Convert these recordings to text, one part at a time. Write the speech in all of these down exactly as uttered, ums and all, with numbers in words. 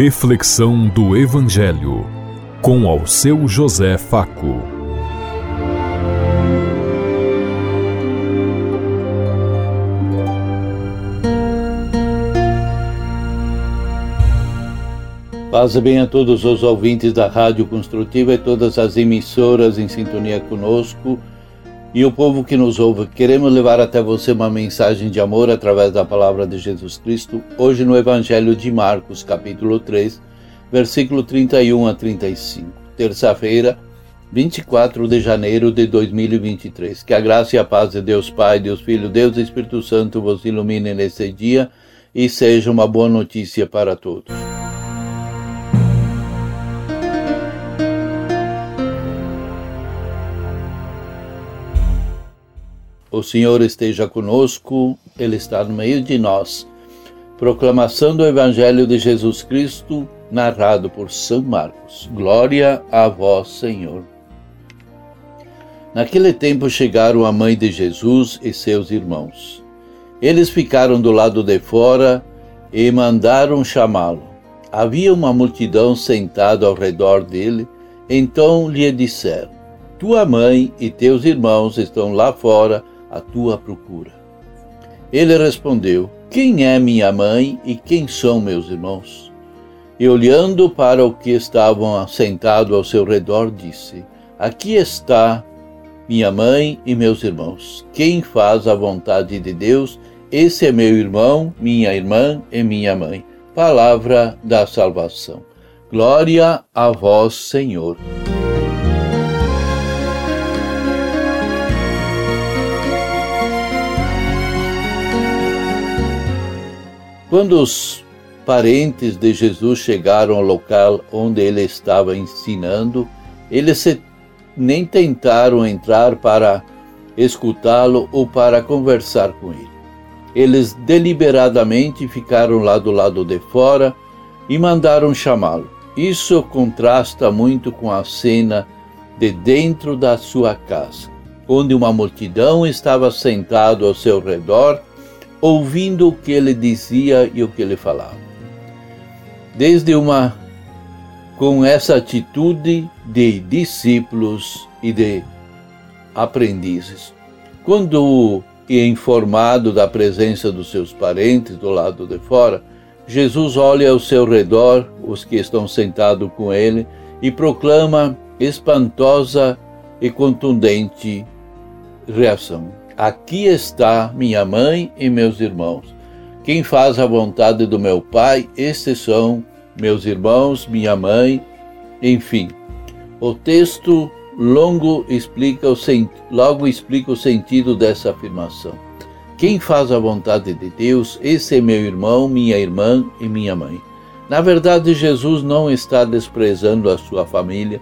Reflexão do Evangelho, com Alceu José Faco. Paz e bem a todos os ouvintes da Rádio Construtiva e todas as emissoras em sintonia conosco e o povo que nos ouve. Queremos levar até você uma mensagem de amor através da palavra de Jesus Cristo, hoje no Evangelho de Marcos, capítulo três, versículo trinta e um a trinta e cinco, terça-feira, vinte e quatro de janeiro de dois mil e vinte e três. Que a graça e a paz de Deus Pai, Deus Filho, Deus e Espírito Santo vos ilumine nesse dia e seja uma boa notícia para todos. O Senhor esteja conosco, Ele está no meio de nós. Proclamação do Evangelho de Jesus Cristo, narrado por São Marcos. Glória a vós, Senhor. Naquele tempo chegaram a mãe de Jesus e seus irmãos. Eles ficaram do lado de fora e mandaram chamá-lo. Havia uma multidão sentada ao redor dele, então lhe disseram: Tua mãe e teus irmãos estão lá fora à tua procura. Ele respondeu: Quem é minha mãe e quem são meus irmãos? E olhando para o que estavam sentados ao seu redor, disse: Aqui está minha mãe e meus irmãos. Quem faz a vontade de Deus, esse é meu irmão, minha irmã e minha mãe. Palavra da salvação. Glória a vós, Senhor. Quando os parentes de Jesus chegaram ao local onde ele estava ensinando, eles nem tentaram entrar para escutá-lo ou para conversar com ele. Eles deliberadamente ficaram lá do lado de fora e mandaram chamá-lo. Isso contrasta muito com a cena de dentro da sua casa, onde uma multidão estava sentada ao seu redor, ouvindo o que ele dizia e o que ele falava. Desde uma, com essa atitude de discípulos e de aprendizes. Quando é informado da presença dos seus parentes do lado de fora, Jesus olha ao seu redor, os que estão sentados com ele, e proclama espantosa e contundente reação: Aqui está minha mãe e meus irmãos. Quem faz a vontade do meu Pai, estes são meus irmãos, minha mãe, enfim. O texto longo explica o sen- logo explica o sentido dessa afirmação. Quem faz a vontade de Deus, esse é meu irmão, minha irmã e minha mãe. Na verdade, Jesus não está desprezando a sua família,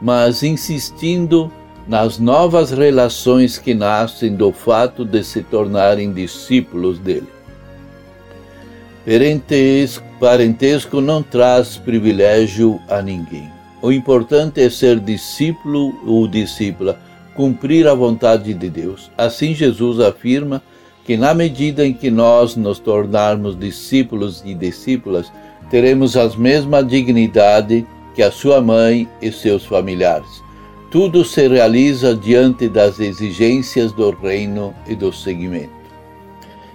mas insistindo nas novas relações que nascem do fato de se tornarem discípulos dele. Parentesco não traz privilégio a ninguém. O importante é ser discípulo ou discípula, cumprir a vontade de Deus. Assim, Jesus afirma que na medida em que nós nos tornarmos discípulos e discípulas, teremos a mesma dignidade que a sua mãe e seus familiares. Tudo se realiza diante das exigências do reino e do seguimento.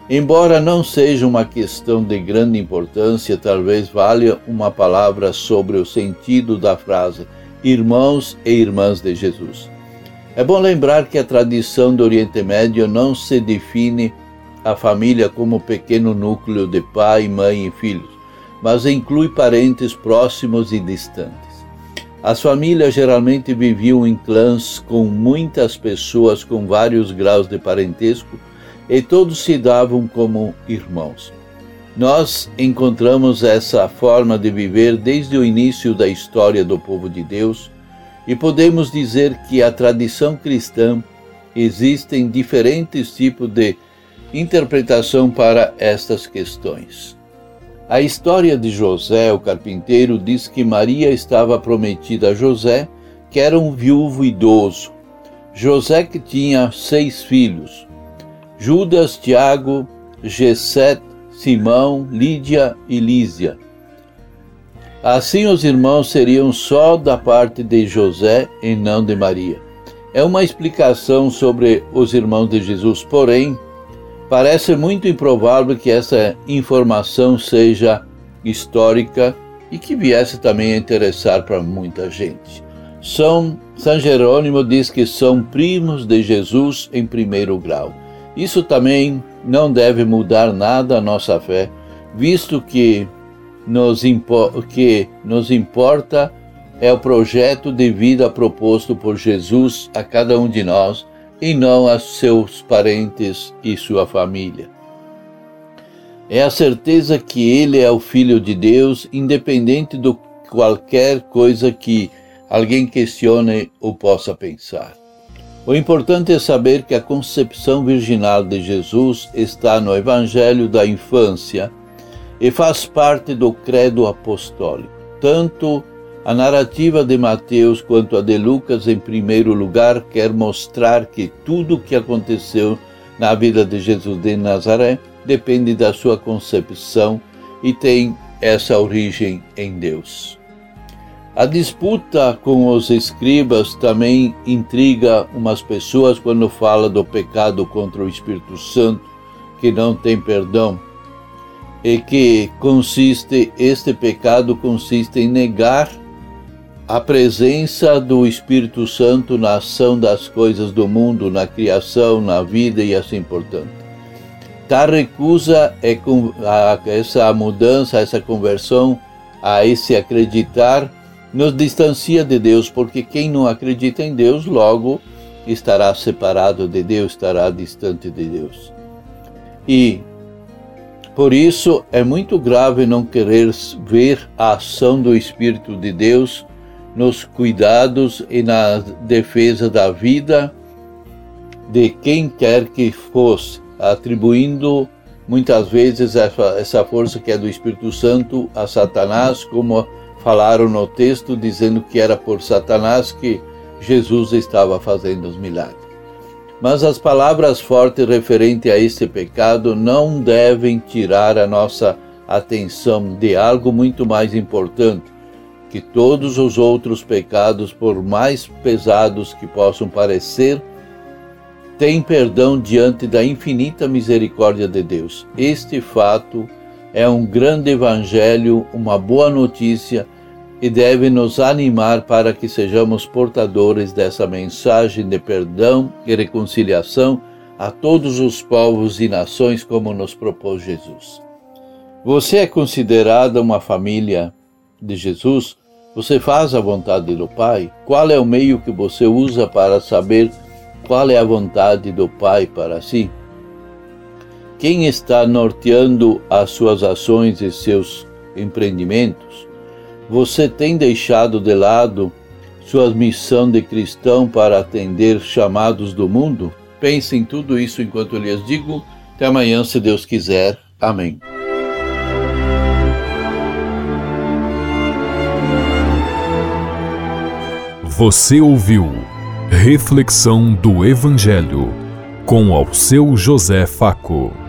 Embora não seja uma questão de grande importância, talvez valha uma palavra sobre o sentido da frase irmãos e irmãs de Jesus. É bom lembrar que a tradição do Oriente Médio não se define a família como pequeno núcleo de pai, mãe e filhos, mas inclui parentes próximos e distantes. As famílias geralmente viviam em clãs com muitas pessoas com vários graus de parentesco e todos se davam como irmãos. Nós encontramos essa forma de viver desde o início da história do povo de Deus e podemos dizer que a tradição cristã existem diferentes tipos de interpretação para estas questões. A história de José, o carpinteiro, diz que Maria estava prometida a José, que era um viúvo idoso. José que tinha seis filhos: Judas, Tiago, Gessé, Simão, Lídia e Lísia. Assim os irmãos seriam só da parte de José e não de Maria. É uma explicação sobre os irmãos de Jesus, porém, parece muito improvável que essa informação seja histórica e que viesse também a interessar para muita gente. São, São Jerônimo diz que são primos de Jesus em primeiro grau. Isso também não deve mudar nada a nossa fé, visto que nos impo- que nos importa é o projeto de vida proposto por Jesus a cada um de nós e não a seus parentes e sua família. É a certeza que ele é o Filho de Deus, independente de qualquer coisa que alguém questione ou possa pensar. O importante é saber que a concepção virginal de Jesus está no Evangelho da Infância e faz parte do credo apostólico. Tanto a narrativa de Mateus quanto a de Lucas, em primeiro lugar, quer mostrar que tudo o que aconteceu na vida de Jesus de Nazaré depende da sua concepção e tem essa origem em Deus. A disputa com os escribas também intriga umas pessoas quando fala do pecado contra o Espírito Santo, que não tem perdão, e que consiste, este pecado consiste em negar a presença do Espírito Santo na ação das coisas do mundo, na criação, na vida e assim por tanto. Tal recusa é com a, essa mudança, essa conversão, a esse acreditar, nos distancia de Deus, porque quem não acredita em Deus, logo estará separado de Deus, estará distante de Deus. E, por isso, é muito grave não querer ver a ação do Espírito de Deus nos cuidados e na defesa da vida de quem quer que fosse, atribuindo muitas vezes essa força que é do Espírito Santo a Satanás, como falaram no texto, dizendo que era por Satanás que Jesus estava fazendo os milagres. Mas as palavras fortes referentes a este pecado não devem tirar a nossa atenção de algo muito mais importante, que todos os outros pecados, por mais pesados que possam parecer, tem perdão diante da infinita misericórdia de Deus. Este fato é um grande evangelho, uma boa notícia, e deve nos animar para que sejamos portadores dessa mensagem de perdão e reconciliação a todos os povos e nações, como nos propôs Jesus. Você é considerada uma família de Jesus? Você faz a vontade do Pai? Qual é o meio que você usa para saber qual é a vontade do Pai para si? Quem está norteando as suas ações e seus empreendimentos? Você tem deixado de lado sua missão de cristão para atender chamados do mundo? Pense em tudo isso enquanto eu lhes digo. Até amanhã, se Deus quiser. Amém. Você ouviu Reflexão do Evangelho com Alceu José Faco.